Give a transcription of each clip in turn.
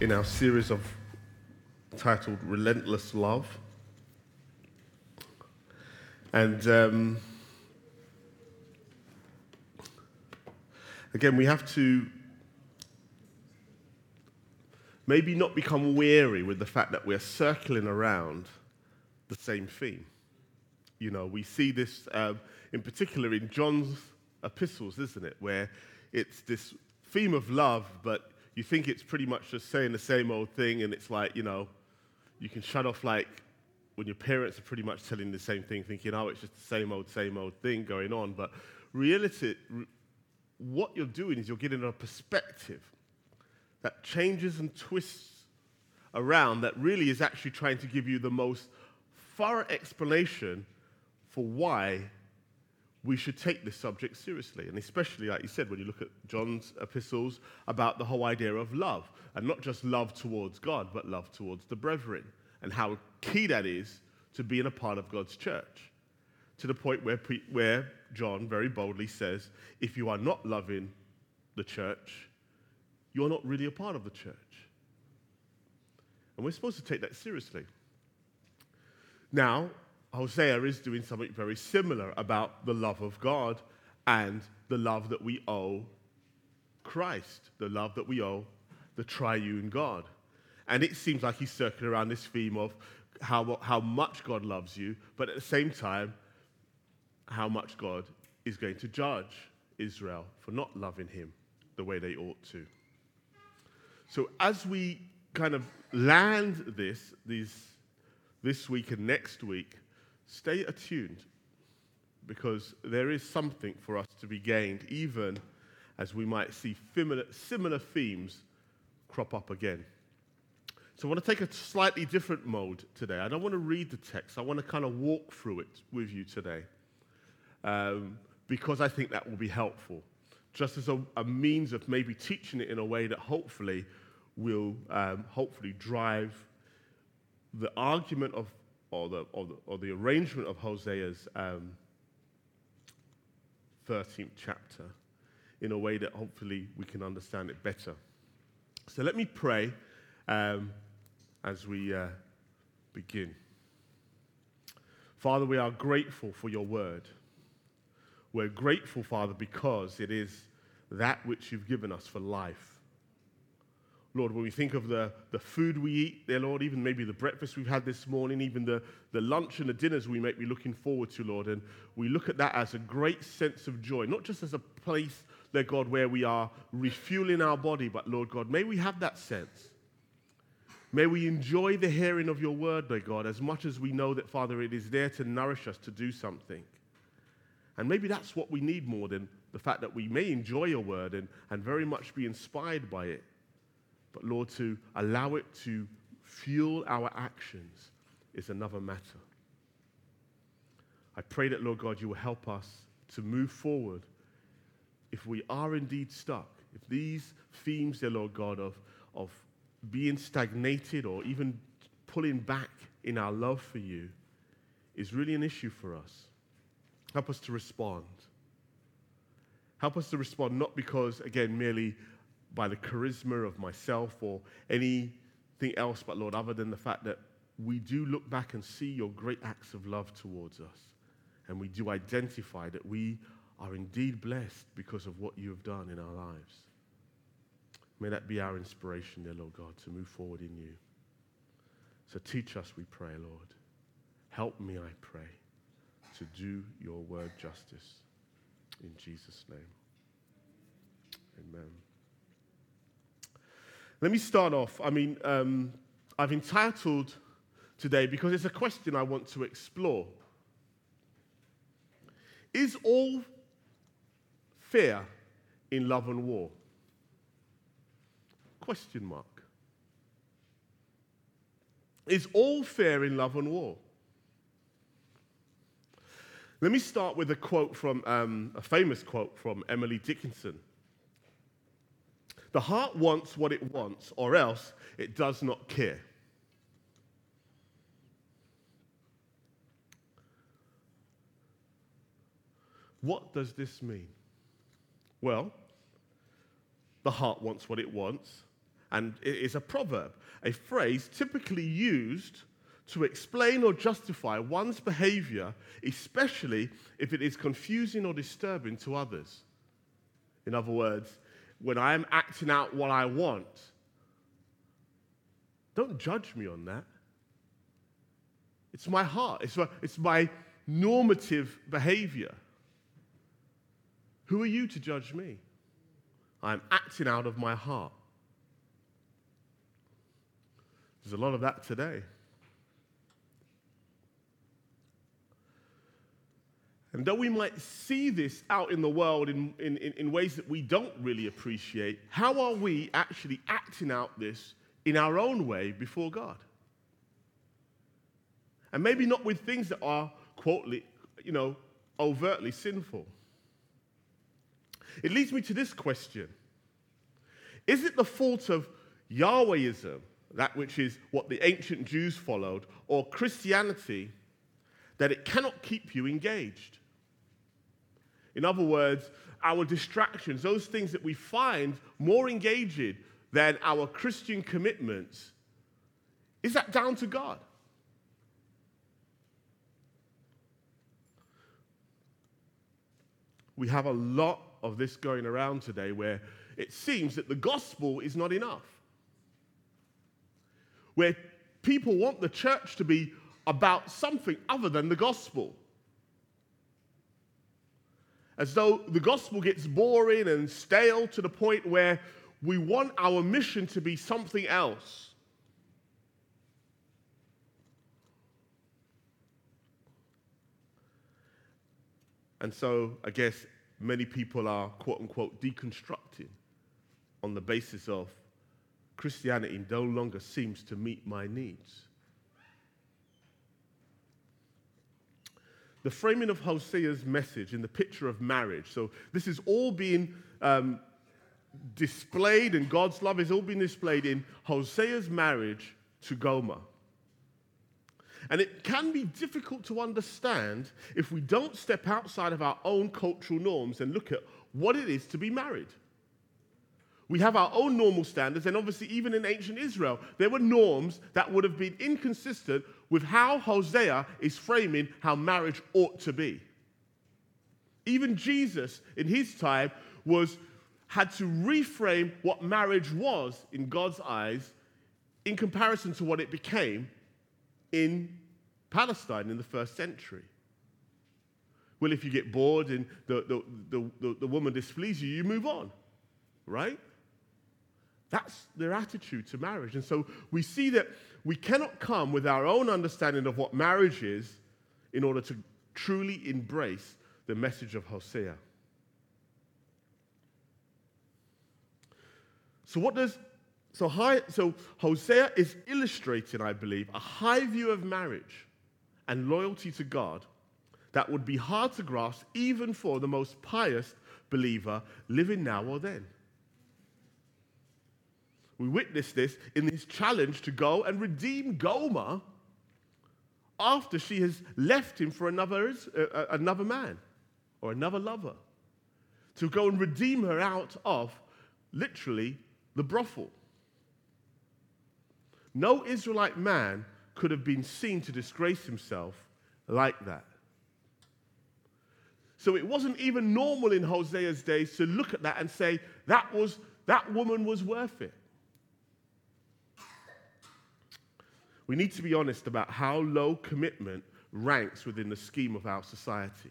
in our series of titled Relentless Love. And again, we have to maybe not become weary with the fact that we're circling around the same theme. You know, we see this in particular in John's epistles, isn't it? Where it's this theme of love, but you think it's pretty much just saying the same old thing, and it's like, you know, you can shut off like when your parents are pretty much telling the same thing, thinking, oh, it's just the same old thing going on. But reality, what you're doing is you're getting a perspective that changes and twists around that really is actually trying to give you the most thorough explanation for why we should take this subject seriously, and especially, like you said, when you look at John's epistles about the whole idea of love, and not just love towards God, but love towards the brethren, and how key that is to being a part of God's church, to the point where John very boldly says, if you are not loving the church, you're not really a part of the church. And we're supposed to take that seriously. Now, Hosea is doing something very similar about the love of God and the love that we owe Christ, the love that we owe the triune God. And it seems like he's circling around this theme of how much God loves you, but at the same time, how much God is going to judge Israel for not loving him the way they ought to. So as we kind of land this week and next week, stay attuned, because there is something for us to be gained, even as we might see similar themes crop up again. So I want to take a slightly different mode today. I don't want to read the text. I want to kind of walk through it with you today, because I think that will be helpful, just as a means of maybe teaching it in a way that hopefully will drive the argument of or the arrangement of Hosea's 13th chapter in a way that hopefully we can understand it better. So let me pray as we begin. Father, we are grateful for your word. We're grateful, Father, because it is that which you've given us for life. Lord, when we think of the food we eat there, Lord, even maybe the breakfast we've had this morning, even the lunch and the dinners we may be looking forward to, Lord, and we look at that as a great sense of joy, not just as a place, Lord God, where we are refueling our body, but, Lord God, may we have that sense. May we enjoy the hearing of your word, Lord God, as much as we know that, Father, it is there to nourish us to do something. And maybe that's what we need more than the fact that we may enjoy your word and very much be inspired by it. But, Lord, to allow it to fuel our actions is another matter. I pray that, Lord God, you will help us to move forward if we are indeed stuck. If these themes, dear Lord God, of being stagnated or even pulling back in our love for you is really an issue for us. Help us to respond. Help us to respond not because, again, merely by the charisma of myself or anything else, but Lord, other than the fact that we do look back and see your great acts of love towards us, and we do identify that we are indeed blessed because of what you have done in our lives. May that be our inspiration, dear Lord God, to move forward in you. So teach us, we pray, Lord. Help me, I pray, to do your word justice. In Jesus' name, amen. Let me start off. I've entitled today because it's a question I want to explore. Is all fear in love and war? Question mark. Is all fear in love and war? Let me start with a quote from a famous quote from Emily Dickinson. The heart wants what it wants, or else it does not care. What does this mean? Well, the heart wants what it wants, and it is a proverb, a phrase typically used to explain or justify one's behavior, especially if it is confusing or disturbing to others. In other words, when I am acting out what I want, don't judge me on that. It's my heart. It's my normative behavior. Who are you to judge me? I'm acting out of my heart. There's a lot of that today. And though we might see this out in the world in ways that we don't really appreciate, how are we actually acting out this in our own way before God? And maybe not with things that are, quote, overtly sinful. It leads me to this question. Is it the fault of Yahwehism, that which is what the ancient Jews followed, or Christianity, that it cannot keep you engaged? In other words, our distractions, those things that we find more engaging than our Christian commitments, is that down to God? We have a lot of this going around today where it seems that the gospel is not enough, where people want the church to be about something other than the gospel. As though the gospel gets boring and stale to the point where we want our mission to be something else. And so I guess many people are, quote unquote, deconstructed on the basis of Christianity no longer seems to meet my needs. The framing of Hosea's message in the picture of marriage. So this is all being displayed, and God's love is all being displayed in Hosea's marriage to Gomer. And it can be difficult to understand if we don't step outside of our own cultural norms and look at what it is to be married. We have our own normal standards, and obviously even in ancient Israel, there were norms that would have been inconsistent with how Hosea is framing how marriage ought to be. Even Jesus, in his time, had to reframe what marriage was in God's eyes in comparison to what it became in Palestine in the first century. Well, if you get bored and the woman displeases you, you move on, right? That's their attitude to marriage. And so we see that we cannot come with our own understanding of what marriage is in order to truly embrace the message of Hosea. So Hosea is illustrating, I believe, a high view of marriage and loyalty to God that would be hard to grasp even for the most pious believer living now or then. We witness this in his challenge to go and redeem Gomer after she has left him for another man or another lover, to go and redeem her out of, literally, the brothel. No Israelite man could have been seen to disgrace himself like that. So it wasn't even normal in Hosea's days to look at that and say, that woman was worth it. We need to be honest about how low commitment ranks within the scheme of our society.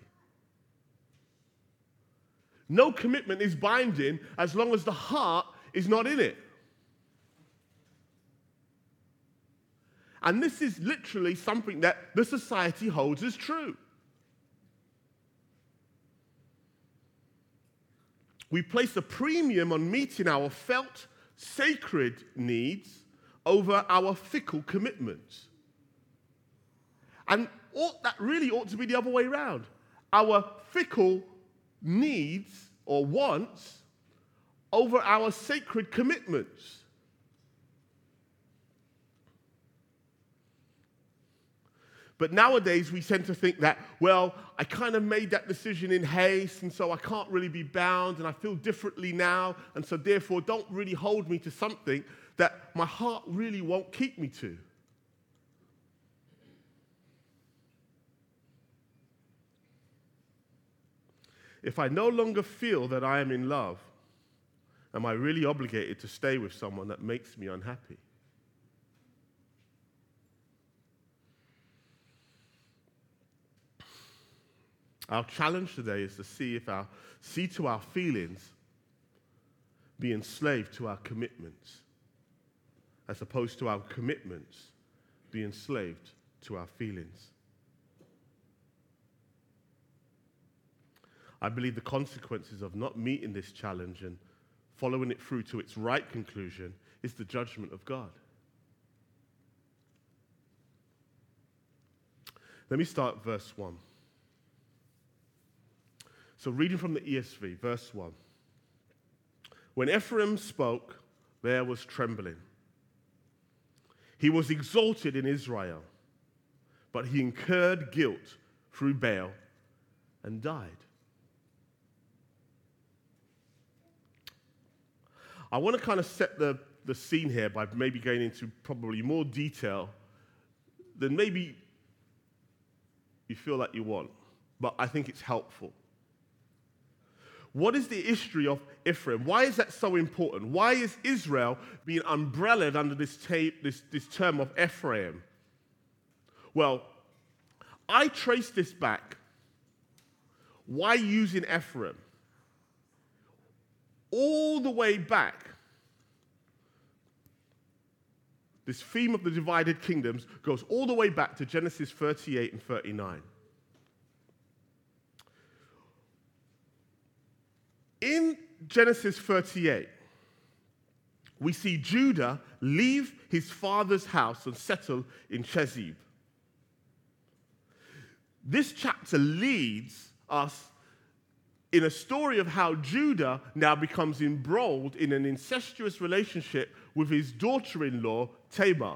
No commitment is binding as long as the heart is not in it. And this is literally something that the society holds as true. We place a premium on meeting our felt sacred needs over our fickle commitments. And that really ought to be the other way around. Our fickle needs or wants over our sacred commitments. But nowadays, we tend to think that, well, I kind of made that decision in haste, and so I can't really be bound, and I feel differently now, and so therefore don't really hold me to something that my heart really won't keep me to. If I no longer feel that I am in love, am I really obligated to stay with someone that makes me unhappy? Our challenge today is to see to our feelings, be enslaved to our commitments, as opposed to our commitments, be enslaved to our feelings. I believe the consequences of not meeting this challenge and following it through to its right conclusion is the judgment of God. Let me start at verse 1. So reading from the ESV, verse 1. When Ephraim spoke, there was trembling. He was exalted in Israel, but he incurred guilt through Baal and died. I want to kind of set the scene here by maybe going into probably more detail than maybe you feel like you want, but I think it's helpful. What is the history of Ephraim? Why is that so important? Why is Israel being umbrellaed under this term of Ephraim? Well, I trace this back. Why using Ephraim? All the way back, this theme of the divided kingdoms goes all the way back to Genesis 38 and 39. In Genesis 38, we see Judah leave his father's house and settle in Chezib. This chapter leads us in a story of how Judah now becomes embroiled in an incestuous relationship with his daughter-in-law, Tamar.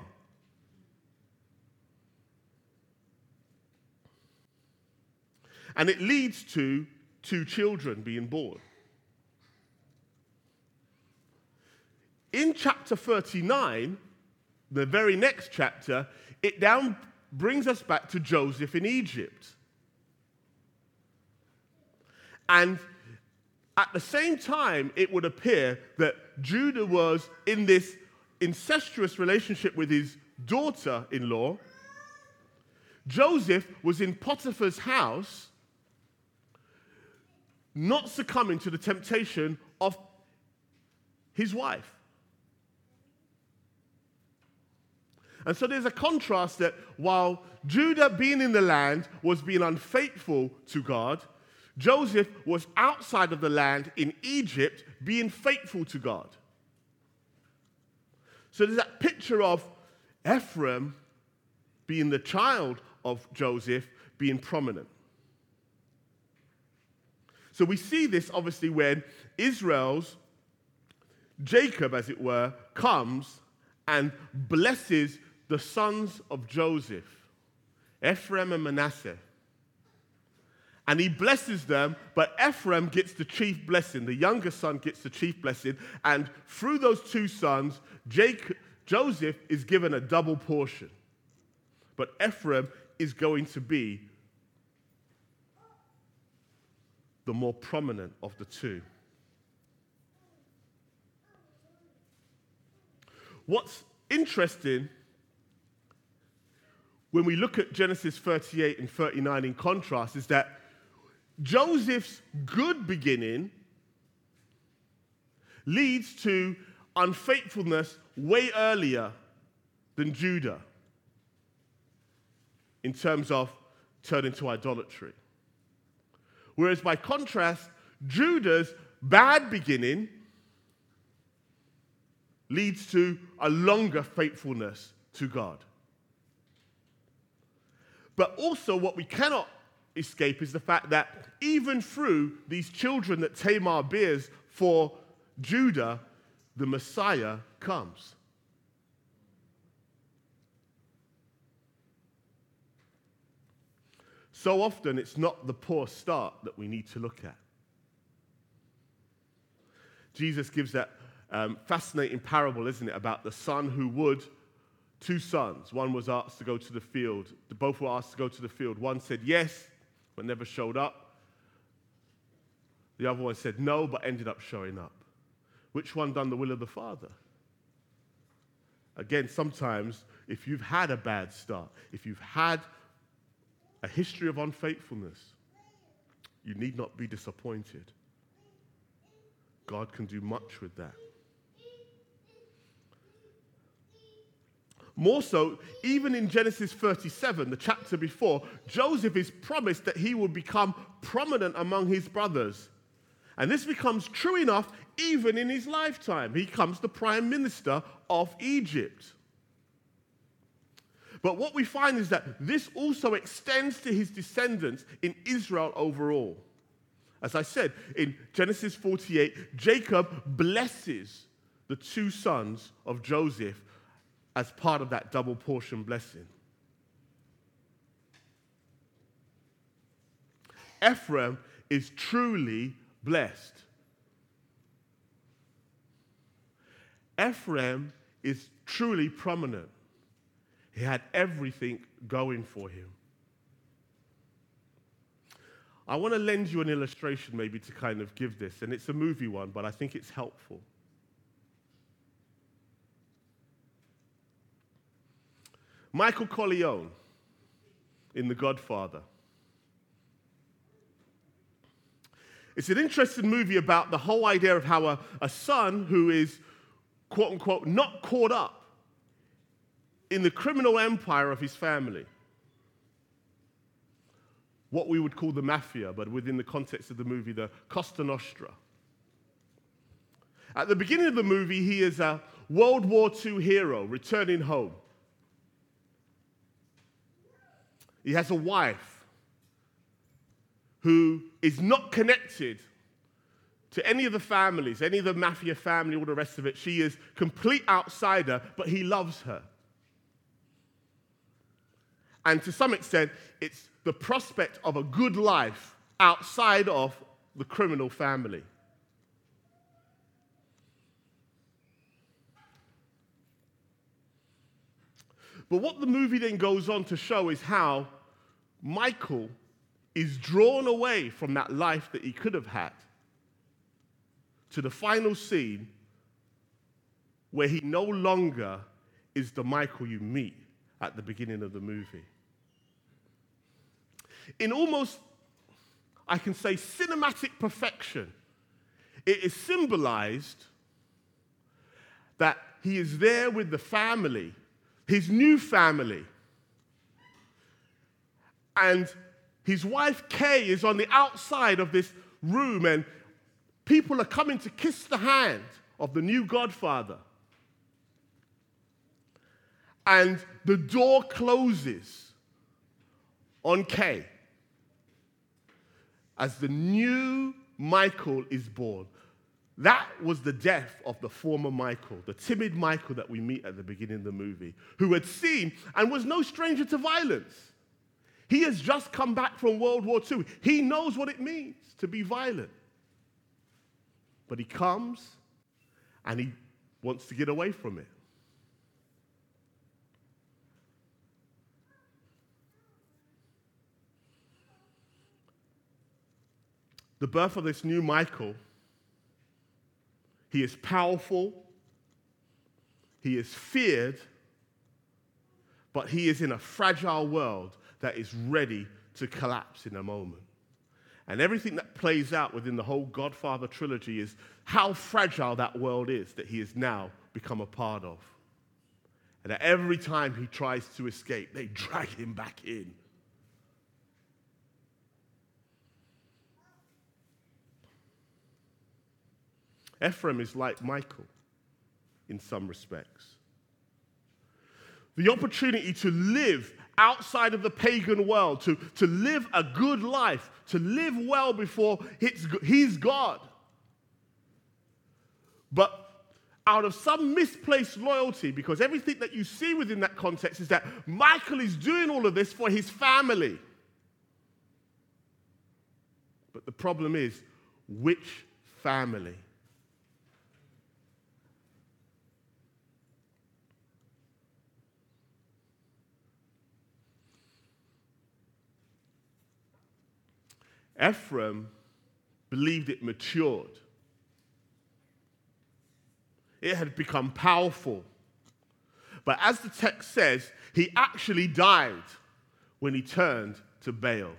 And it leads to two children being born. In chapter 39, the very next chapter, it now brings us back to Joseph in Egypt. And at the same time, it would appear that Judah was in this incestuous relationship with his daughter-in-law. Joseph was in Potiphar's house, not succumbing to the temptation of his wife. And so there's a contrast that while Judah being in the land was being unfaithful to God, Joseph was outside of the land in Egypt being faithful to God. So there's that picture of Ephraim being the child of Joseph being prominent. So we see this obviously when Israel's Jacob, as it were, comes and blesses the sons of Joseph, Ephraim and Manasseh. And he blesses them, but Ephraim gets the chief blessing. The younger son gets the chief blessing. And through those two sons, Joseph is given a double portion. But Ephraim is going to be the more prominent of the two. What's interesting, when we look at Genesis 38 and 39 in contrast, is that Joseph's good beginning leads to unfaithfulness way earlier than Judah in terms of turning to idolatry. Whereas by contrast, Judah's bad beginning leads to a longer faithfulness to God. But also what we cannot escape is the fact that even through these children that Tamar bears for Judah, the Messiah comes. So often it's not the poor start that we need to look at. Jesus gives that fascinating parable, isn't it, about the son who would, two sons. One was asked to go to the field. Both were asked to go to the field. One said yes, but never showed up. The other one said no, but ended up showing up. Which one done the will of the Father? Again, sometimes if you've had a bad start, if you've had a history of unfaithfulness, you need not be disappointed. God can do much with that. More so, even in Genesis 37, the chapter before, Joseph is promised that he will become prominent among his brothers. And this becomes true enough even in his lifetime. He becomes the prime minister of Egypt. But what we find is that this also extends to his descendants in Israel overall. As I said, in Genesis 48, Jacob blesses the two sons of Joseph as part of that double portion blessing. Ephraim is truly blessed. Ephraim is truly prominent. He had everything going for him. I want to lend you an illustration maybe to kind of give this, and it's a movie one, but I think it's helpful. Michael Corleone in The Godfather. It's an interesting movie about the whole idea of how a son who is, quote-unquote, not caught up in the criminal empire of his family, what we would call the mafia, but within the context of the movie, the Costa Nostra. At the beginning of the movie, he is a World War II hero returning home. He has a wife who is not connected to any of the families, any of the mafia family, all the rest of it. She is a complete outsider, but he loves her. And to some extent, it's the prospect of a good life outside of the criminal family. But what the movie then goes on to show is how Michael is drawn away from that life that he could have had to the final scene where he no longer is the Michael you meet at the beginning of the movie. In almost, I can say, cinematic perfection, it is symbolized that he is there with the family, his new family. And his wife, Kay, is on the outside of this room, and people are coming to kiss the hand of the new godfather. And the door closes on Kay as the new Michael is born. That was the death of the former Michael, the timid Michael that we meet at the beginning of the movie, who had seen and was no stranger to violence. He has just come back from World War II. He knows what it means to be violent. But he comes and he wants to get away from it. The birth of this new Michael, he is powerful, he is feared, but he is in a fragile world that is ready to collapse in a moment. And everything that plays out within the whole Godfather trilogy is how fragile that world is that he has now become a part of. And that every time he tries to escape, they drag him back in. Ephraim is like Michael in some respects. The opportunity to live outside of the pagan world, to live a good life, to live well before he's God. But out of some misplaced loyalty, because everything that you see within that context is that Michael is doing all of this for his family. But the problem is, which family? Ephraim believed it matured. It had become powerful. But as the text says, he actually died when he turned to Baal.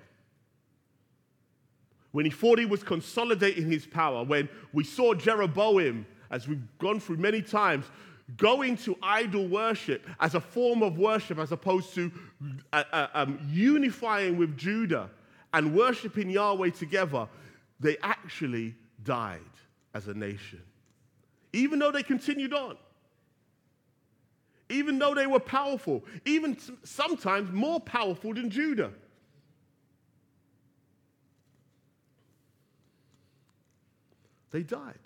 When he thought he was consolidating his power, when we saw Jeroboam, as we've gone through many times, going to idol worship as a form of worship as opposed to unifying with Judah and worshiping Yahweh together, they actually died as a nation. Even though they continued on. Even though they were powerful. Even sometimes more powerful than Judah. They died.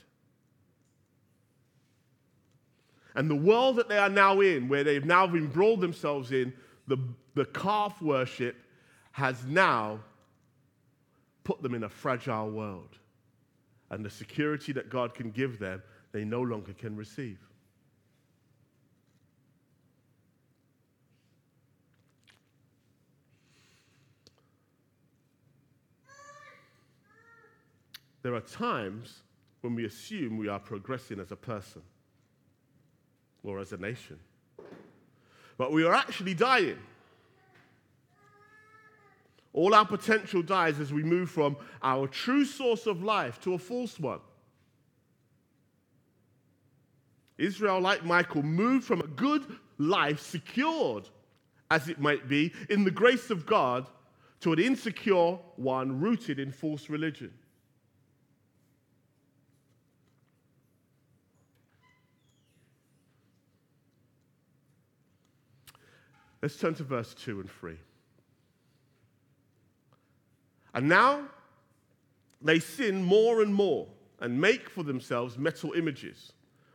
And the world that they are now in, where they've now embroiled themselves in, the calf worship has now put them in a fragile world. And the security that God can give them, they no longer can receive. There are times when we assume we are progressing as a person or as a nation, but we are actually dying. All our potential dies as we move from our true source of life to a false one. Israel, like Michael, moved from a good life, secured as it might be, in the grace of God, to an insecure one rooted in false religion. Let's turn to verse 2 and 3. And now they sin more and more and make for themselves metal images,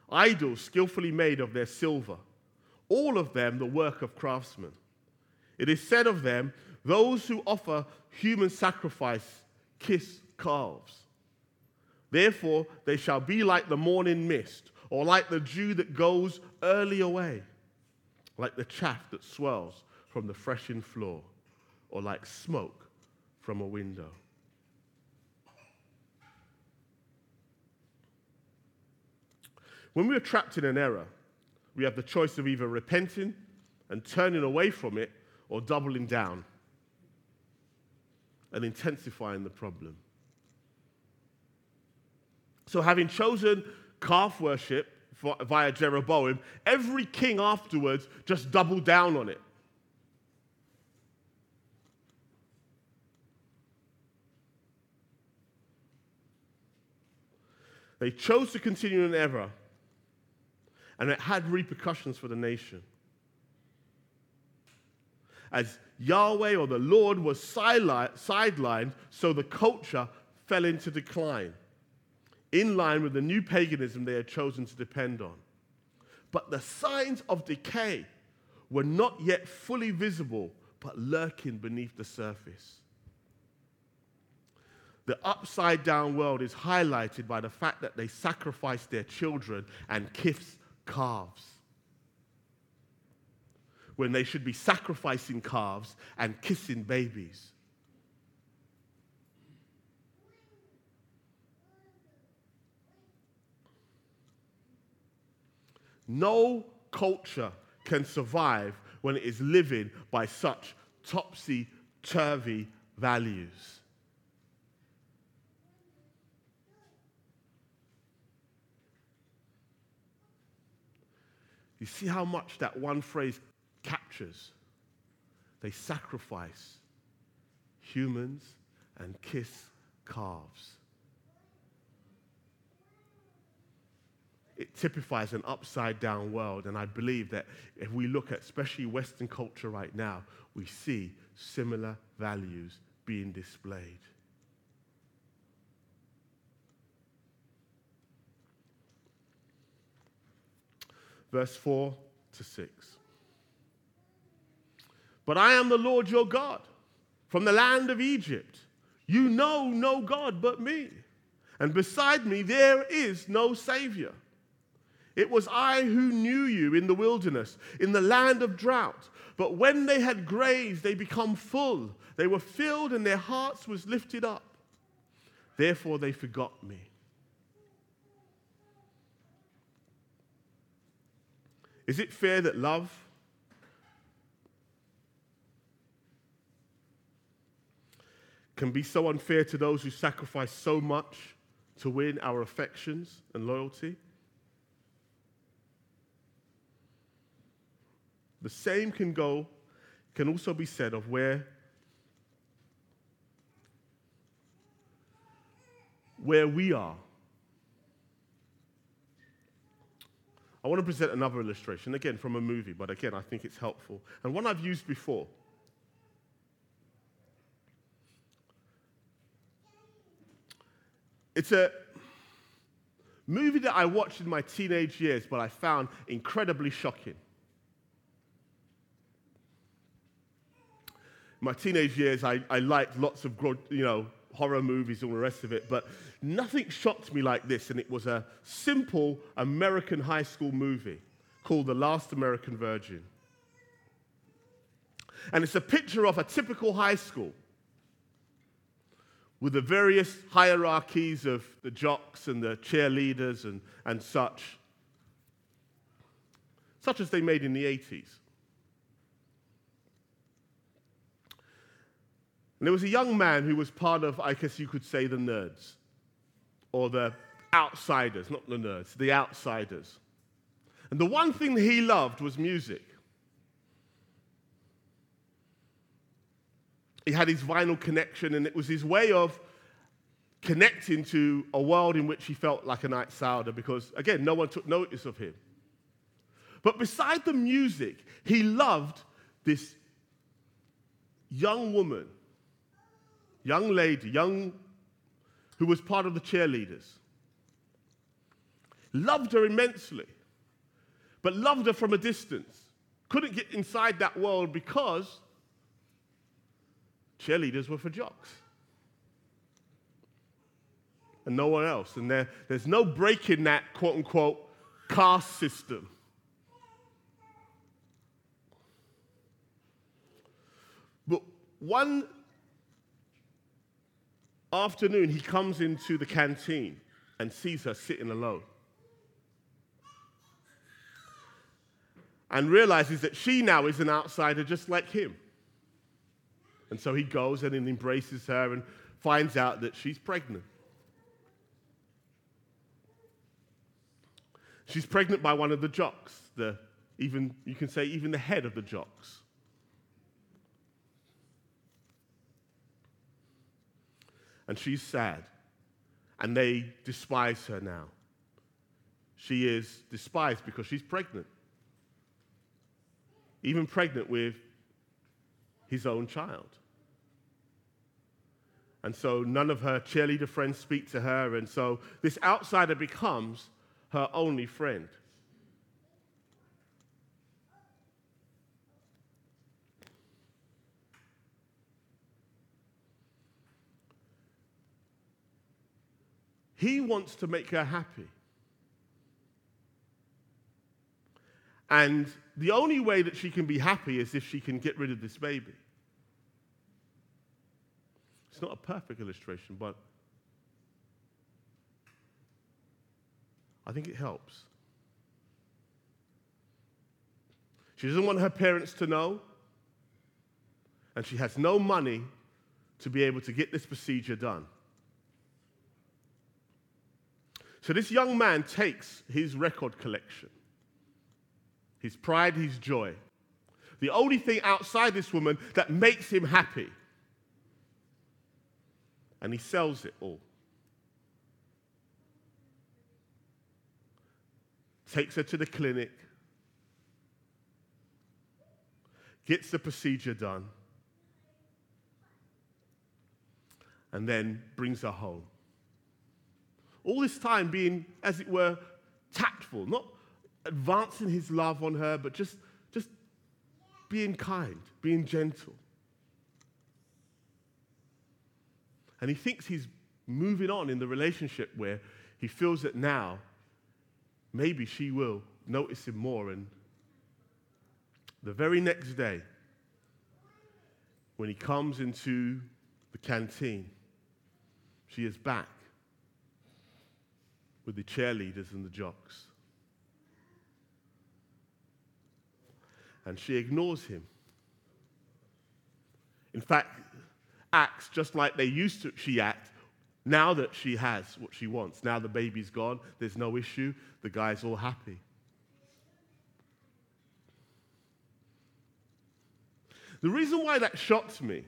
idols skillfully made of their silver, all of them the work of craftsmen. It is said of them, those who offer human sacrifice kiss calves. Therefore they shall be like the morning mist, or like the dew that goes early away, like the chaff that swells from the threshing floor, or like smoke from a window. When we are trapped in an error, we have the choice of either repenting and turning away from it or doubling down and intensifying the problem. So having chosen calf worship via Jeroboam, every king afterwards just doubled down on it. They chose to continue in error, and it had repercussions for the nation. As Yahweh, or the Lord, was sidelined, so the culture fell into decline, in line with the new paganism they had chosen to depend on. But the signs of decay were not yet fully visible, but lurking beneath the surface. The upside-down world is highlighted by the fact that they sacrificed their children and kissed calves, when they should be sacrificing calves and kissing babies. No culture can survive when it is living by such topsy-turvy values. You see how much that one phrase captures? They sacrifice humans and kiss calves. It typifies an upside-down world, and I believe that if we look at especially Western culture right now, we see similar values being displayed. Verse 4 to 6. But I am the Lord your God from the land of Egypt, You know no God but me, and beside me there is no Savior. It was I who knew you in the wilderness, in the land of drought. But when they had grazed, they become full. They were filled, and their hearts was lifted up. Therefore they forgot me. Is it fair that love can be so unfair to those who sacrifice so much to win our affections and loyalty? The same can also be said of where we are. I want to present another illustration, again from a movie, but again I think it's helpful, and one I've used before. It's a movie that I watched in my teenage years, but I found incredibly shocking. In my teenage years, I liked lots of horror movies and all the rest of it, but nothing shocked me like this, and it was a simple American high school movie called The Last American Virgin. And it's a picture of a typical high school, with the various hierarchies of the jocks and the cheerleaders and such as they made in the 80s. And there was a young man who was part of, I guess you could say, the nerds, or the outsiders, not the nerds, the outsiders. And the one thing that he loved was music. He had his vinyl connection, and it was his way of connecting to a world in which he felt like an outsider because, again, no one took notice of him. But beside the music, he loved this young woman, young lady, who was part of the cheerleaders. Loved her immensely, but loved her from a distance. Couldn't get inside that world because cheerleaders were for jocks and no one else. And there's no breaking that quote-unquote caste system. But one afternoon, he comes into the canteen and sees her sitting alone and realizes that she now is an outsider just like him. And so he goes and embraces her and finds out that she's pregnant. She's pregnant by one of the jocks, even the head of the jocks. And she's sad, and they despise her now. She is despised because she's pregnant, even pregnant with his own child. And so none of her cheerleader friends speak to her, and so this outsider becomes her only friend. He wants to make her happy. And the only way that she can be happy is if she can get rid of this baby. It's not a perfect illustration, but I think it helps. She doesn't want her parents to know, and she has no money to be able to get this procedure done. So this young man takes his record collection, his pride, his joy, the only thing outside this woman that makes him happy, and he sells it all. Takes her to the clinic, gets the procedure done, and then brings her home. All this time being, as it were, tactful, not advancing his love on her, but just being kind, being gentle. And he thinks he's moving on in the relationship where he feels that now maybe she will notice him more. And the very next day, when he comes into the canteen, she is back with the cheerleaders and the jocks. And she ignores him. In fact, acts just like they used to, she acts, now that she has what she wants. Now the baby's gone, there's no issue, the guy's all happy. The reason why that shocked me,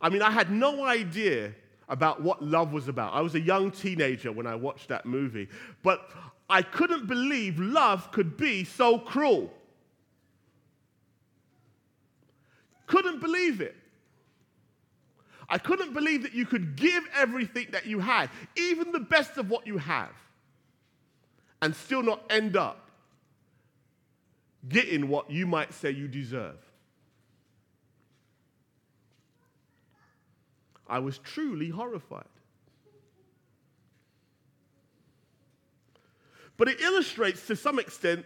I mean, I had no idea about what love was about. I was a young teenager when I watched that movie, but I couldn't believe love could be so cruel. Couldn't believe it. I couldn't believe that you could give everything that you had, even the best of what you have, and still not end up getting what you might say you deserve. I was truly horrified. But it illustrates, to some extent,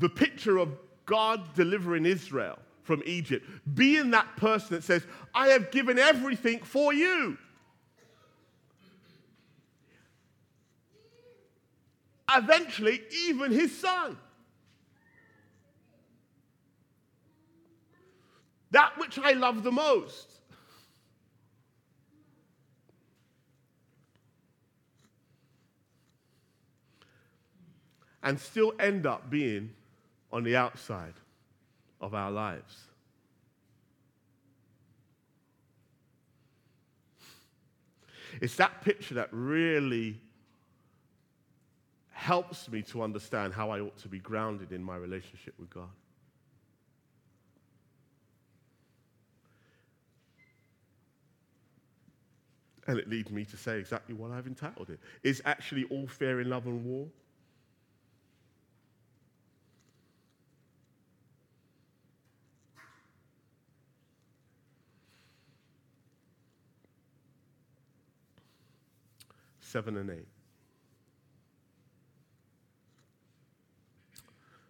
the picture of God delivering Israel from Egypt, being that person that says, I have given everything for you. Eventually, even his son. That which I love the most. And still end up being on the outside of our lives. It's that picture that really helps me to understand how I ought to be grounded in my relationship with God. And it leads me to say exactly what I've entitled it. Is actually all fair in love and war? Seven and eight.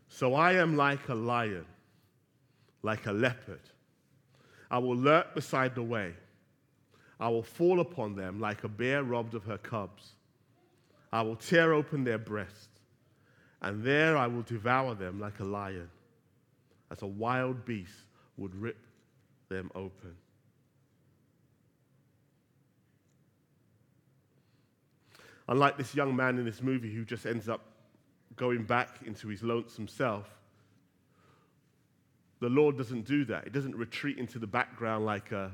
So I am like a lion, like a leopard. I will lurk beside the way. I will fall upon them like a bear robbed of her cubs. I will tear open their breasts, and there I will devour them like a lion, as a wild beast would rip them open. Unlike this young man in this movie who just ends up going back into his lonesome self, the Lord doesn't do that. He doesn't retreat into the background like a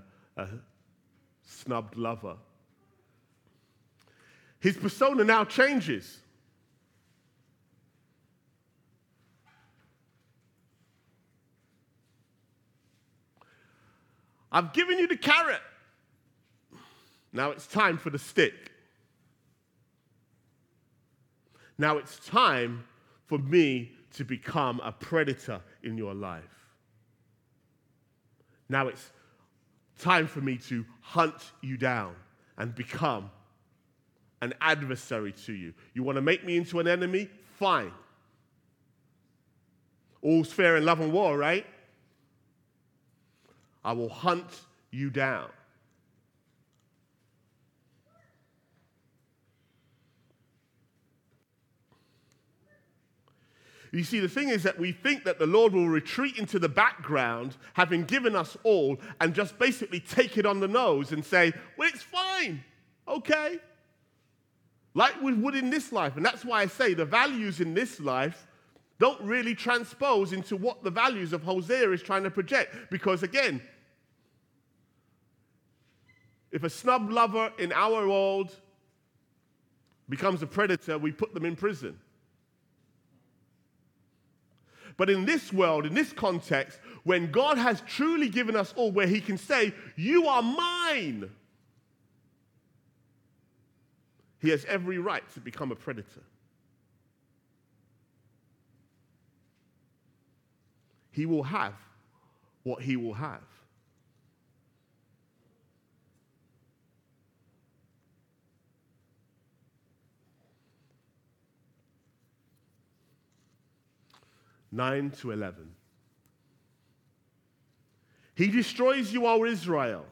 snubbed lover. His persona now changes. I've given you the carrot. Now it's time for the stick. Now it's time for me to become a predator in your life. Now it's time for me to hunt you down and become an adversary to you. You want to make me into an enemy? Fine. All's fair in love and war, right? I will hunt you down. You see, the thing is that we think that the Lord will retreat into the background, having given us all, and just basically take it on the nose and say, well, it's fine, okay? Like we would in this life. And that's why I say the values in this life don't really transpose into what the values of Hosea is trying to project. Because again, if a snub lover in our world becomes a predator, we put them in prison. But in this world, in this context, when God has truly given us all, where he can say, you are mine, he has every right to become a predator. He will have what he will have. 9 to 11. He destroys you, O Israel,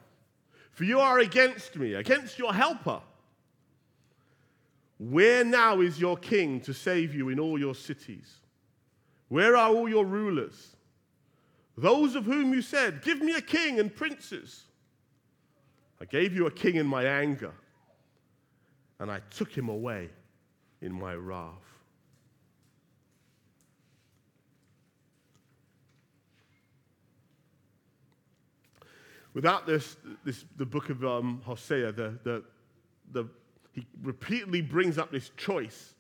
for you are against me, against your helper. Where now is your king to save you in all your cities? Where are all your rulers? Those of whom you said, give me a king and princes. I gave you a king in my anger, and I took him away in my wrath. Without this the book of Hosea, he repeatedly brings up this choice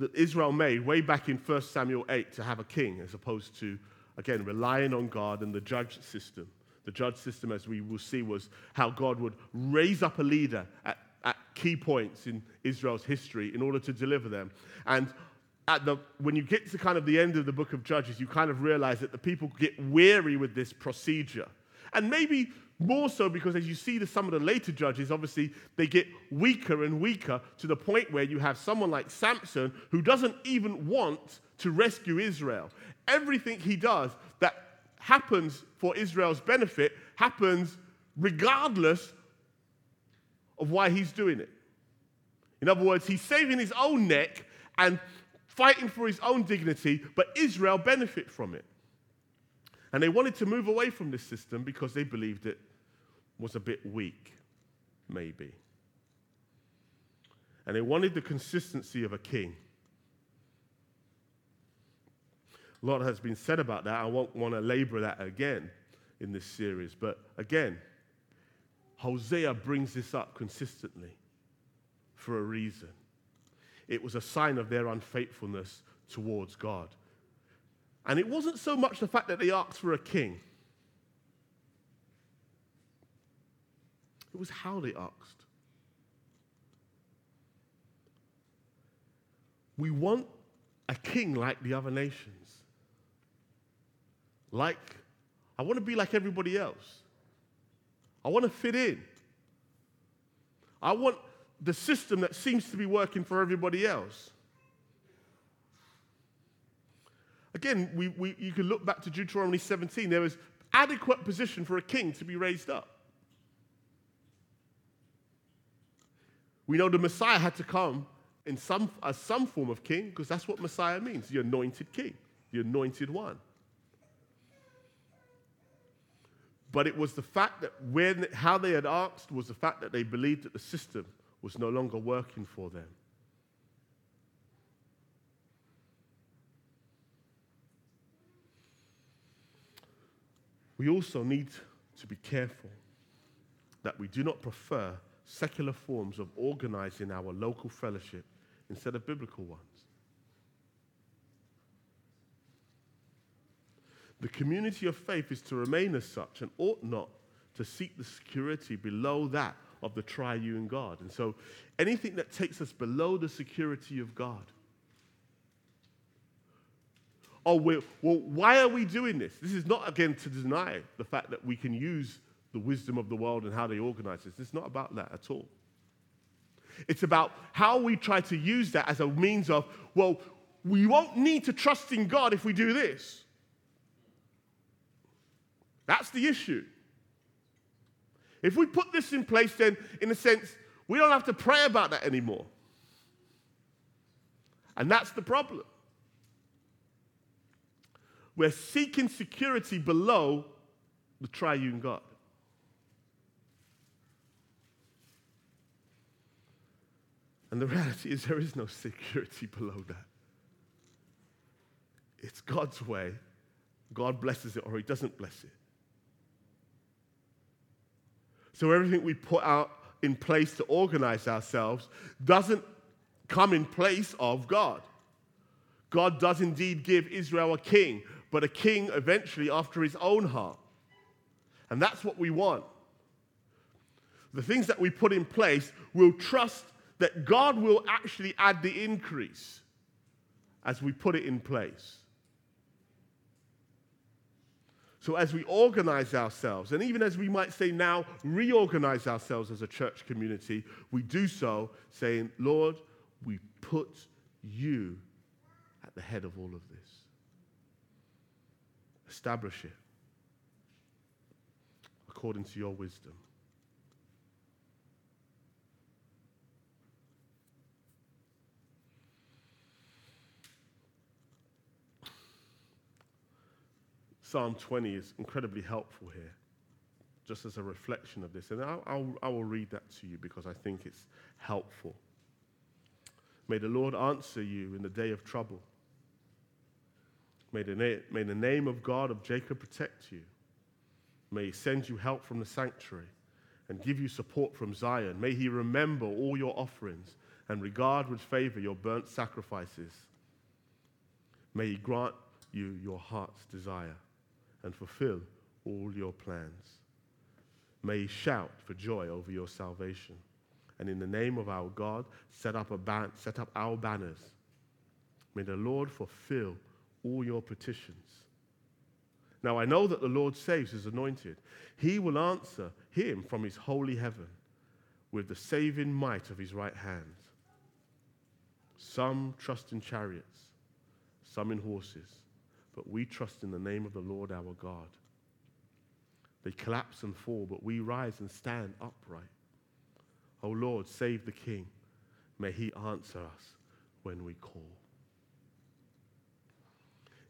that Israel made way back in 1 Samuel 8 to have a king, as opposed to, again, relying on God and the judge system. The judge system, as we will see, was how God would raise up a leader at key points in Israel's history in order to deliver them. And when you get to kind of the end of the book of Judges, you kind of realize that the people get weary with this procedure. And maybe more so because as you see some of the later judges, obviously, they get weaker and weaker to the point where you have someone like Samson who doesn't even want to rescue Israel. Everything he does that happens for Israel's benefit happens regardless of why he's doing it. In other words, he's saving his own neck and fighting for his own dignity, but Israel benefit from it. And they wanted to move away from this system because they believed it was a bit weak, maybe. And they wanted the consistency of a king. A lot has been said about that. I won't want to labor that again in this series. But again, Hosea brings this up consistently for a reason. It was a sign of their unfaithfulness towards God. And it wasn't so much the fact that they asked for a king. It was how they asked. We want a king like the other nations. I want to be like everybody else. I want to fit in. I want the system that seems to be working for everybody else. Again, you can look back to Deuteronomy 17. There is adequate position for a king to be raised up. We know the Messiah had to come in some form of king, because that's what Messiah means, the anointed king, the anointed one. But it was the fact that how they had asked was the fact that they believed that the system was no longer working for them. We also need to be careful that we do not prefer secular forms of organizing our local fellowship instead of biblical ones. The community of faith is to remain as such and ought not to seek the security below that of the triune God. And so anything that takes us below the security of God. Why are we doing this? This is not, again, to deny the fact that we can use the wisdom of the world and how they organize this. It's not about that at all. It's about how we try to use that as a means of, we won't need to trust in God if we do this. That's the issue. If we put this in place, then, in a sense, we don't have to pray about that anymore. And that's the problem. We're seeking security below the triune God. And the reality is there is no security below that. It's God's way. God blesses it or he doesn't bless it. So everything we put out in place to organize ourselves doesn't come in place of God. God does indeed give Israel a king, but a king eventually after his own heart. And that's what we want. The things that we put in place, we'll trust that God will actually add the increase as we put it in place. So as we organize ourselves, and even as we might say now, reorganize ourselves as a church community, we do so saying, Lord, we put you at the head of all of this. Establish it according to your wisdom. Psalm 20 is incredibly helpful here, just as a reflection of this. And I will read that to you because I think it's helpful. May the Lord answer you in the day of trouble. May the name of God of Jacob protect you. May he send you help from the sanctuary and give you support from Zion. May he remember all your offerings and regard with favor your burnt sacrifices. May he grant you your heart's desire and fulfill all your plans. May he shout for joy over your salvation. And in the name of our God, set up our banners. May the Lord fulfill all your petitions. Now I know that the Lord saves his anointed. He will answer him from his holy heaven with the saving might of his right hand. Some trust in chariots, some in horses, but we trust in the name of the Lord our God. They collapse and fall, but we rise and stand upright. O Lord, save the King. May he answer us when we call.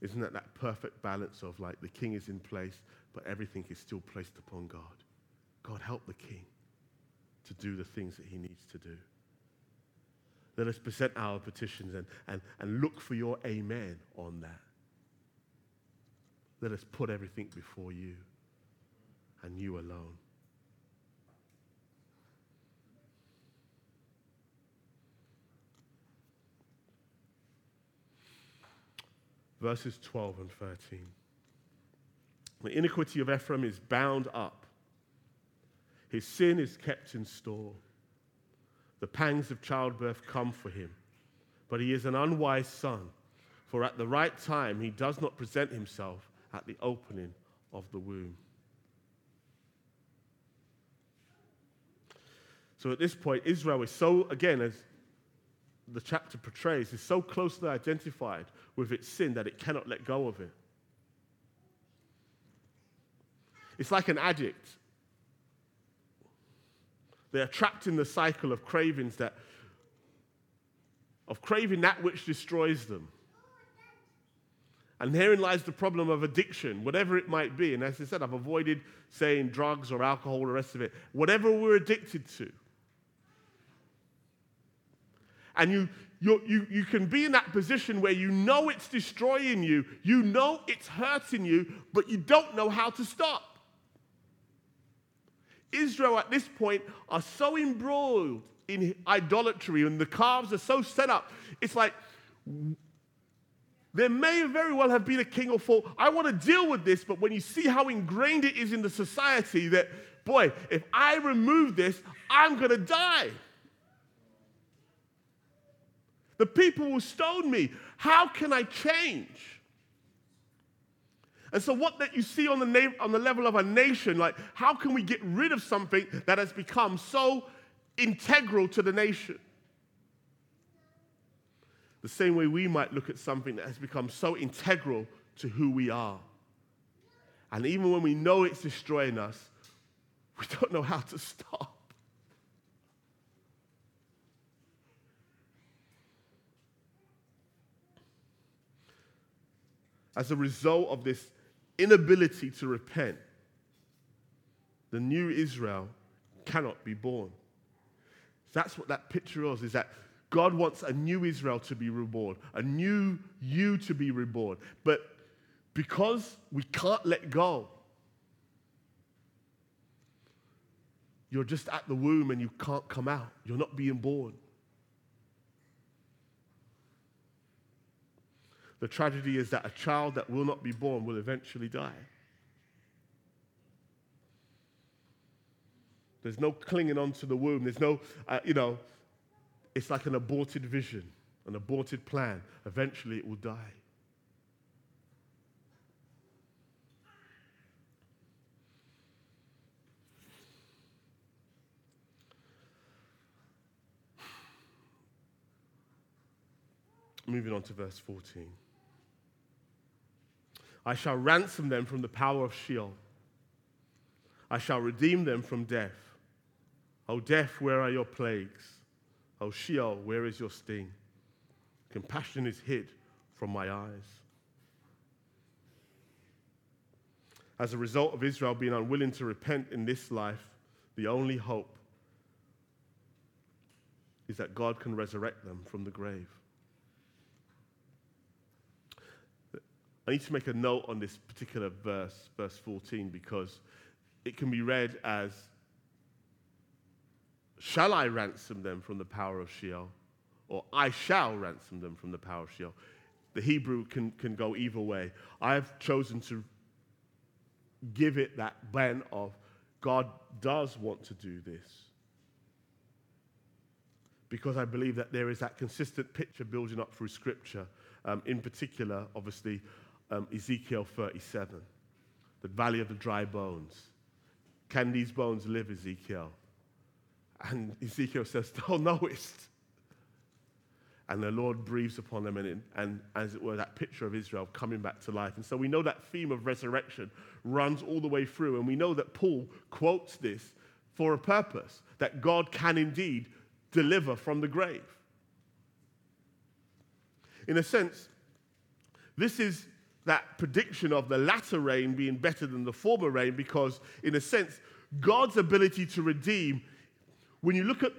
Isn't that perfect balance of like the King is in place, but everything is still placed upon God? God, help the King to do the things that he needs to do. Let us present our petitions and look for your amen on that. Let us put everything before you and you alone. Verses 12 and 13. The iniquity of Ephraim is bound up. His sin is kept in store. The pangs of childbirth come for him. But he is an unwise son, for at the right time he does not present himself at the opening of the womb. So at this point, Israel is so, again, as the chapter portrays, is so closely identified with its sin that it cannot let go of it. It's like an addict. They are trapped in the cycle of cravings of craving that which destroys them. And herein lies the problem of addiction, whatever it might be. And as I said, I've avoided saying drugs or alcohol or the rest of it. Whatever we're addicted to. And you can be in that position where you know it's destroying you, you know it's hurting you, but you don't know how to stop. Israel at this point are so embroiled in idolatry and the calves are so set up. It's like there may very well have been a king or fool. I want to deal with this, but when you see how ingrained it is in the society that, boy, if I remove this, I'm going to die. The people will stone me. How can I change? And so what that you see on the level of a nation, like how can we get rid of something that has become so integral to the nation? The same way we might look at something that has become so integral to who we are. And even when we know it's destroying us, we don't know how to stop. As a result of this inability to repent, the new Israel cannot be born. That's what that picture is that God wants a new Israel to be reborn, a new you to be reborn. But because we can't let go, you're just at the womb and you can't come out. You're not being born. The tragedy is that a child that will not be born will eventually die. There's no clinging onto the womb. There's no, it's like an aborted vision, an aborted plan. Eventually it will die. Moving on to verse 14. I shall ransom them from the power of Sheol. I shall redeem them from death. O death, where are your plagues? O Sheol, where is your sting? Compassion is hid from my eyes. As a result of Israel being unwilling to repent in this life, the only hope is that God can resurrect them from the grave. I need to make a note on this particular verse, verse 14, because it can be read as, shall I ransom them from the power of Sheol? Or I shall ransom them from the power of Sheol. The Hebrew can go either way. I've chosen to give it that blend of God does want to do this, because I believe that there is that consistent picture building up through Scripture, in particular, obviously, Ezekiel 37, the valley of the dry bones. Can these bones live, Ezekiel? And Ezekiel says, thou knowest. And the Lord breathes upon them, and as it were, that picture of Israel coming back to life. And so we know that theme of resurrection runs all the way through, and we know that Paul quotes this for a purpose, that God can indeed deliver from the grave. In a sense, this is that prediction of the latter rain being better than the former rain, because in a sense, God's ability to redeem, when you look at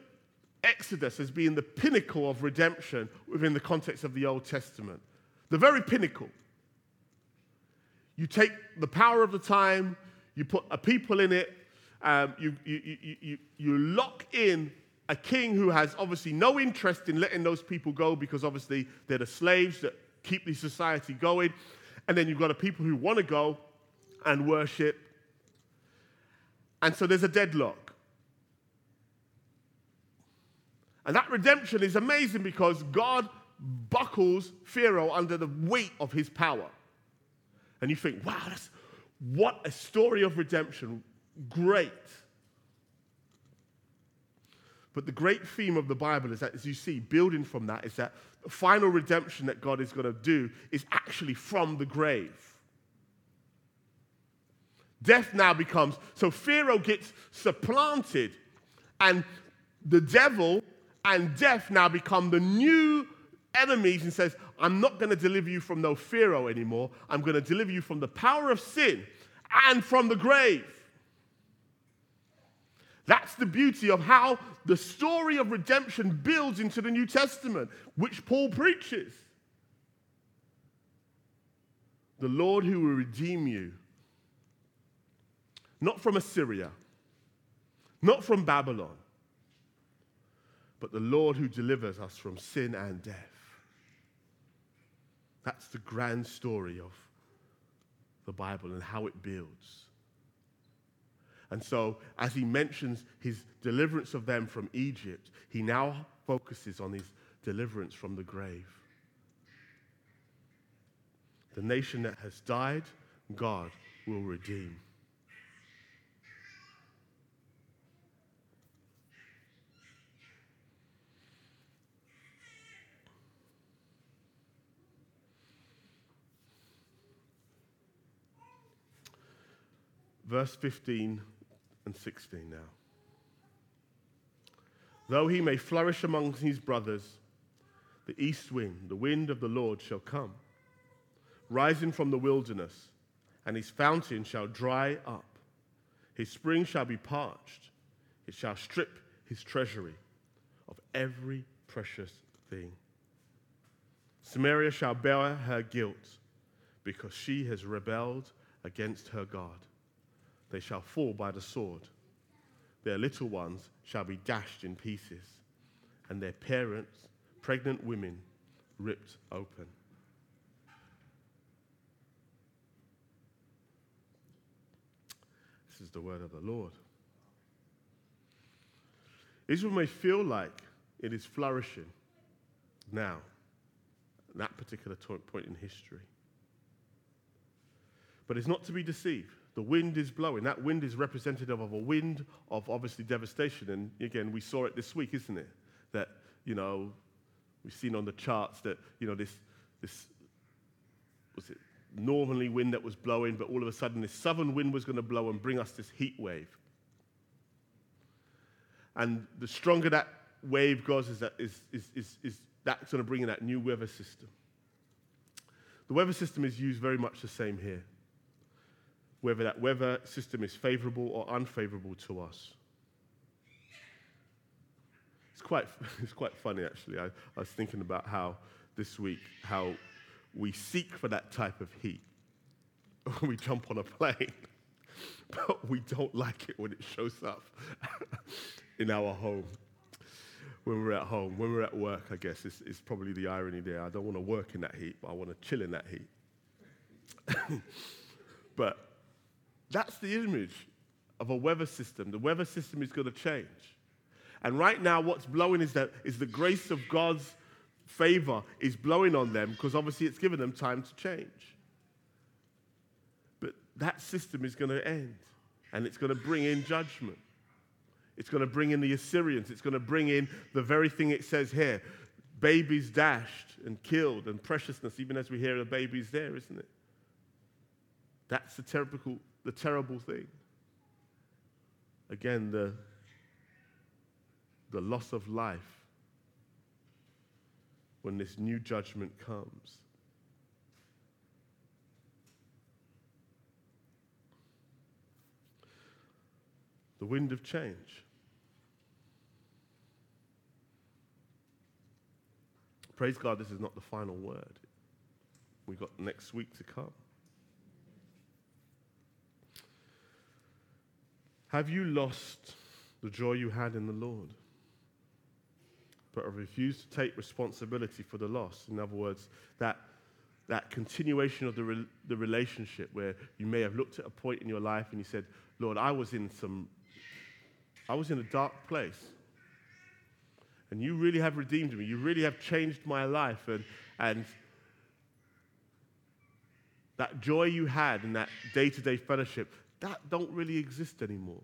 Exodus as being the pinnacle of redemption within the context of the Old Testament, the very pinnacle. You take the power of the time, you put a people in it, you lock in a king who has obviously no interest in letting those people go, because obviously they're the slaves that keep the society going, and then you've got a people who want to go and worship, and so there's a deadlock. And that redemption is amazing because God buckles Pharaoh under the weight of his power. And you think, wow, what a story of redemption. Great. But the great theme of the Bible is that, as you see, building from that, is that the final redemption that God is going to do is actually from the grave. Death now becomes, so Pharaoh gets supplanted, and the devil and death now become the new enemies, and says, I'm not going to deliver you from no Pharaoh anymore. I'm going to deliver you from the power of sin and from the grave. That's the beauty of how the story of redemption builds into the New Testament, which Paul preaches. The Lord who will redeem you, not from Assyria, not from Babylon, but the Lord who delivers us from sin and death. That's the grand story of the Bible and how it builds. And so, as he mentions his deliverance of them from Egypt, he now focuses on his deliverance from the grave. The nation that has died, God will redeem. Verse 15 and 16 now. Though he may flourish among his brothers, the east wind, the wind of the Lord, shall come, rising from the wilderness, and his fountain shall dry up. His spring shall be parched. It shall strip his treasury of every precious thing. Samaria shall bear her guilt, because she has rebelled against her God. They shall fall by the sword. Their little ones shall be dashed in pieces, and their parents, pregnant women, ripped open. This is the word of the Lord. Israel may feel like it is flourishing now, at that particular point in history, but it's not to be deceived. The wind is blowing. That wind is representative of a wind of, obviously, devastation. And again, we saw it this week, isn't it? That, We've seen on the charts that, you know, this was it northerly wind that was blowing, but all of a sudden this southern wind was going to blow and bring us this heat wave. And the stronger that wave goes, is that's going to bring in that new weather system. The weather system is used very much the same here, whether that weather system is favorable or unfavorable to us. It's quite funny, actually. I was thinking about how this week, how we seek for that type of heat when we jump on a plane, but we don't like it when it shows up in our home, when we're at home, when we're at work, I guess. It's probably the irony there. I don't want to work in that heat, but I want to chill in that heat. But that's the image of a weather system. The weather system is going to change. And right now, what's blowing is the grace of God's favor is blowing on them, because obviously it's given them time to change. But that system is going to end, and it's going to bring in judgment. It's going to bring in the Assyrians. It's going to bring in the very thing it says here, babies dashed and killed and preciousness, even as we hear the babies there, isn't it? That's the terrible thing. Again, the loss of life when this new judgment comes. The wind of change. Praise God, this is not the final word. We've got next week to come. Have you lost the joy you had in the Lord, but have refused to take responsibility for the loss? In other words, that continuation of the relationship where you may have looked at a point in your life and you said, Lord, I was in a dark place, and you really have redeemed me. You really have changed my life, and that joy you had in that day-to-day fellowship, that don't really exist anymore.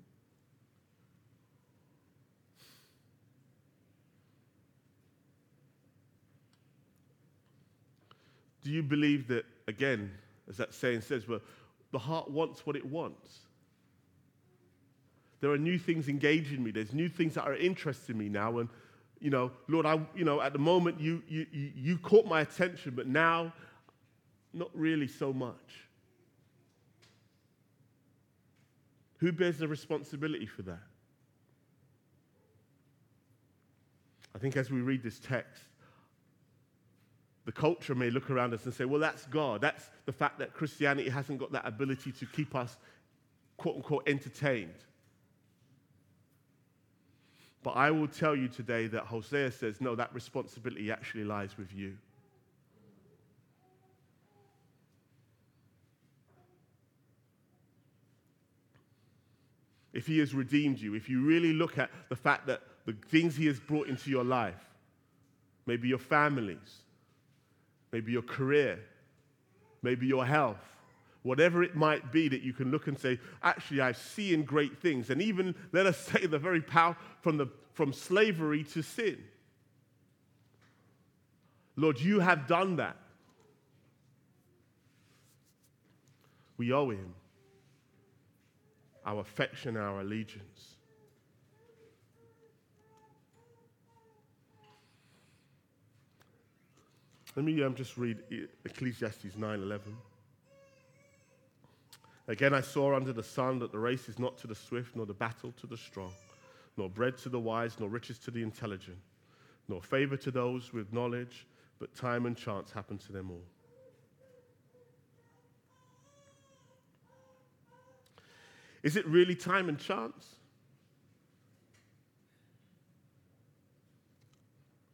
Do you believe that, again, as that saying says, well, the heart wants what it wants? There are new things engaging me. There's new things that are interesting me now. And, you know, Lord, at the moment you caught my attention, but now not really so much. Who bears the responsibility for that? I think as we read this text, the culture may look around us and say, well, that's God. That's the fact that Christianity hasn't got that ability to keep us, quote-unquote, entertained. But I will tell you today that Hosea says, no, that responsibility actually lies with you. If he has redeemed you, if you really look at the fact that the things he has brought into your life, maybe your families, maybe your career, maybe your health, whatever it might be, that you can look and say, actually, I've seen great things. And even, let us say, the very power from slavery to sin. Lord, you have done that. We owe him our affection, our allegiance. Let me just read Ecclesiastes 9:11. Again, I saw under the sun that the race is not to the swift, nor the battle to the strong, nor bread to the wise, nor riches to the intelligent, nor favor to those with knowledge, but time and chance happen to them all. Is it really time and chance?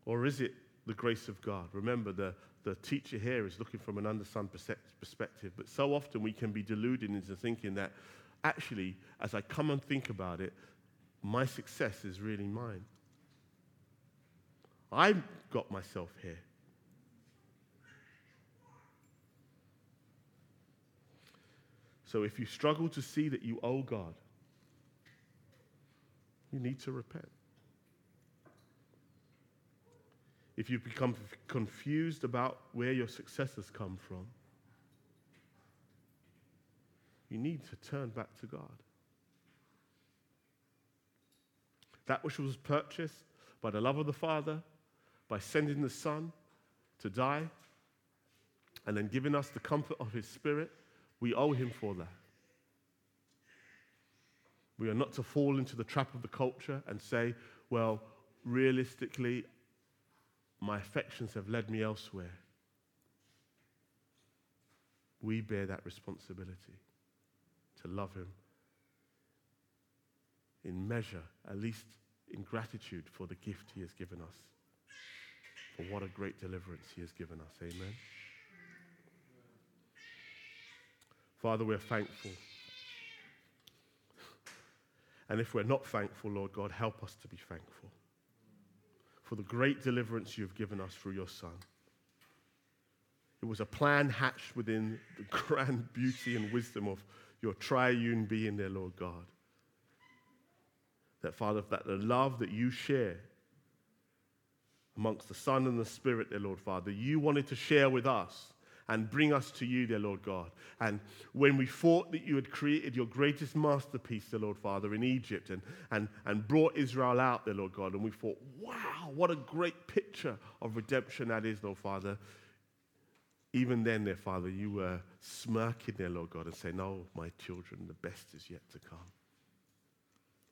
Or is it the grace of God? Remember, the teacher here is looking from an understand perspective, but so often we can be deluded into thinking that, actually, as I come and think about it, my success is really mine. I got myself here. So if you struggle to see that you owe God, you need to repent. if you've become confused about where your successes come from, you need to turn back to God. That which was purchased by the love of the Father, by sending the Son to die, and then giving us the comfort of His Spirit, we owe Him for that. We are not to fall into the trap of the culture and say, well, realistically, my affections have led me elsewhere. We bear that responsibility to love Him in measure, at least in gratitude for the gift He has given us, for what a great deliverance He has given us. Amen. Father, we're thankful. And if we're not thankful, Lord God, help us to be thankful for the great deliverance You've given us through Your Son. It was a plan hatched within the grand beauty and wisdom of Your triune being there, Lord God. That, Father, that the love that You share amongst the Son and the Spirit, dear Lord Father, You wanted to share with us and bring us to You, dear Lord God. And when we thought that You had created Your greatest masterpiece, dear Lord Father, in Egypt and brought Israel out, dear Lord God, and we thought, wow, what a great picture of redemption that is, Lord Father. Even then, dear Father, You were smirking, dear Lord God, and saying, no, my children, the best is yet to come.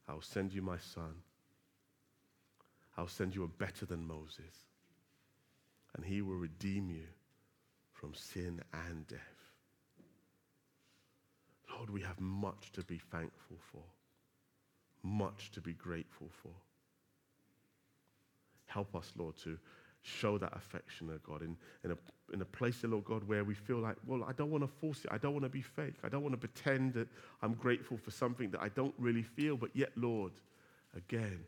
I'll send you my Son. I'll send you a better than Moses. And He will redeem you from sin and death. Lord, we have much to be thankful for. Much to be grateful for. Help us, Lord, to show that affection, oh God, in a place, Lord God, where we feel like, well, I don't want to force it. I don't want to be fake. I don't want to pretend that I'm grateful for something that I don't really feel. But yet, Lord, again,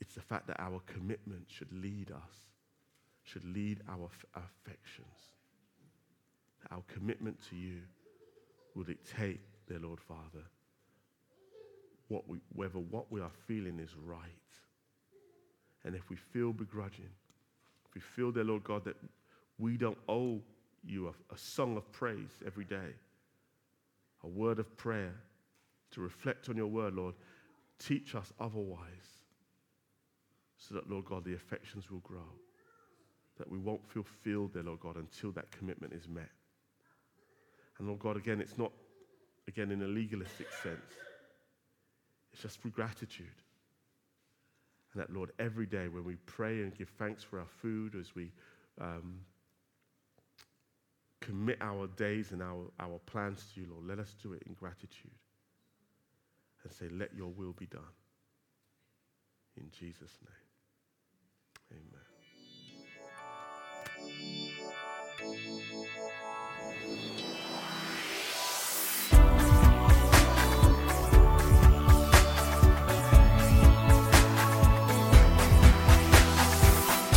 it's the fact that our commitment should lead us, should lead our affections. Our commitment to You will dictate, dear Lord Father, whether what we are feeling is right. And if we feel begrudging, if we feel, dear Lord God, that we don't owe You a song of praise every day, a word of prayer, to reflect on Your word, Lord, teach us otherwise so that, Lord God, the affections will grow, that we won't feel filled, dear Lord God, until that commitment is met. And, Lord God, again, it's not, again, in a legalistic sense. It's just through gratitude. And that, Lord, every day when we pray and give thanks for our food, as we commit our days and our plans to You, Lord, let us do it in gratitude and say, let Your will be done. In Jesus' name, amen.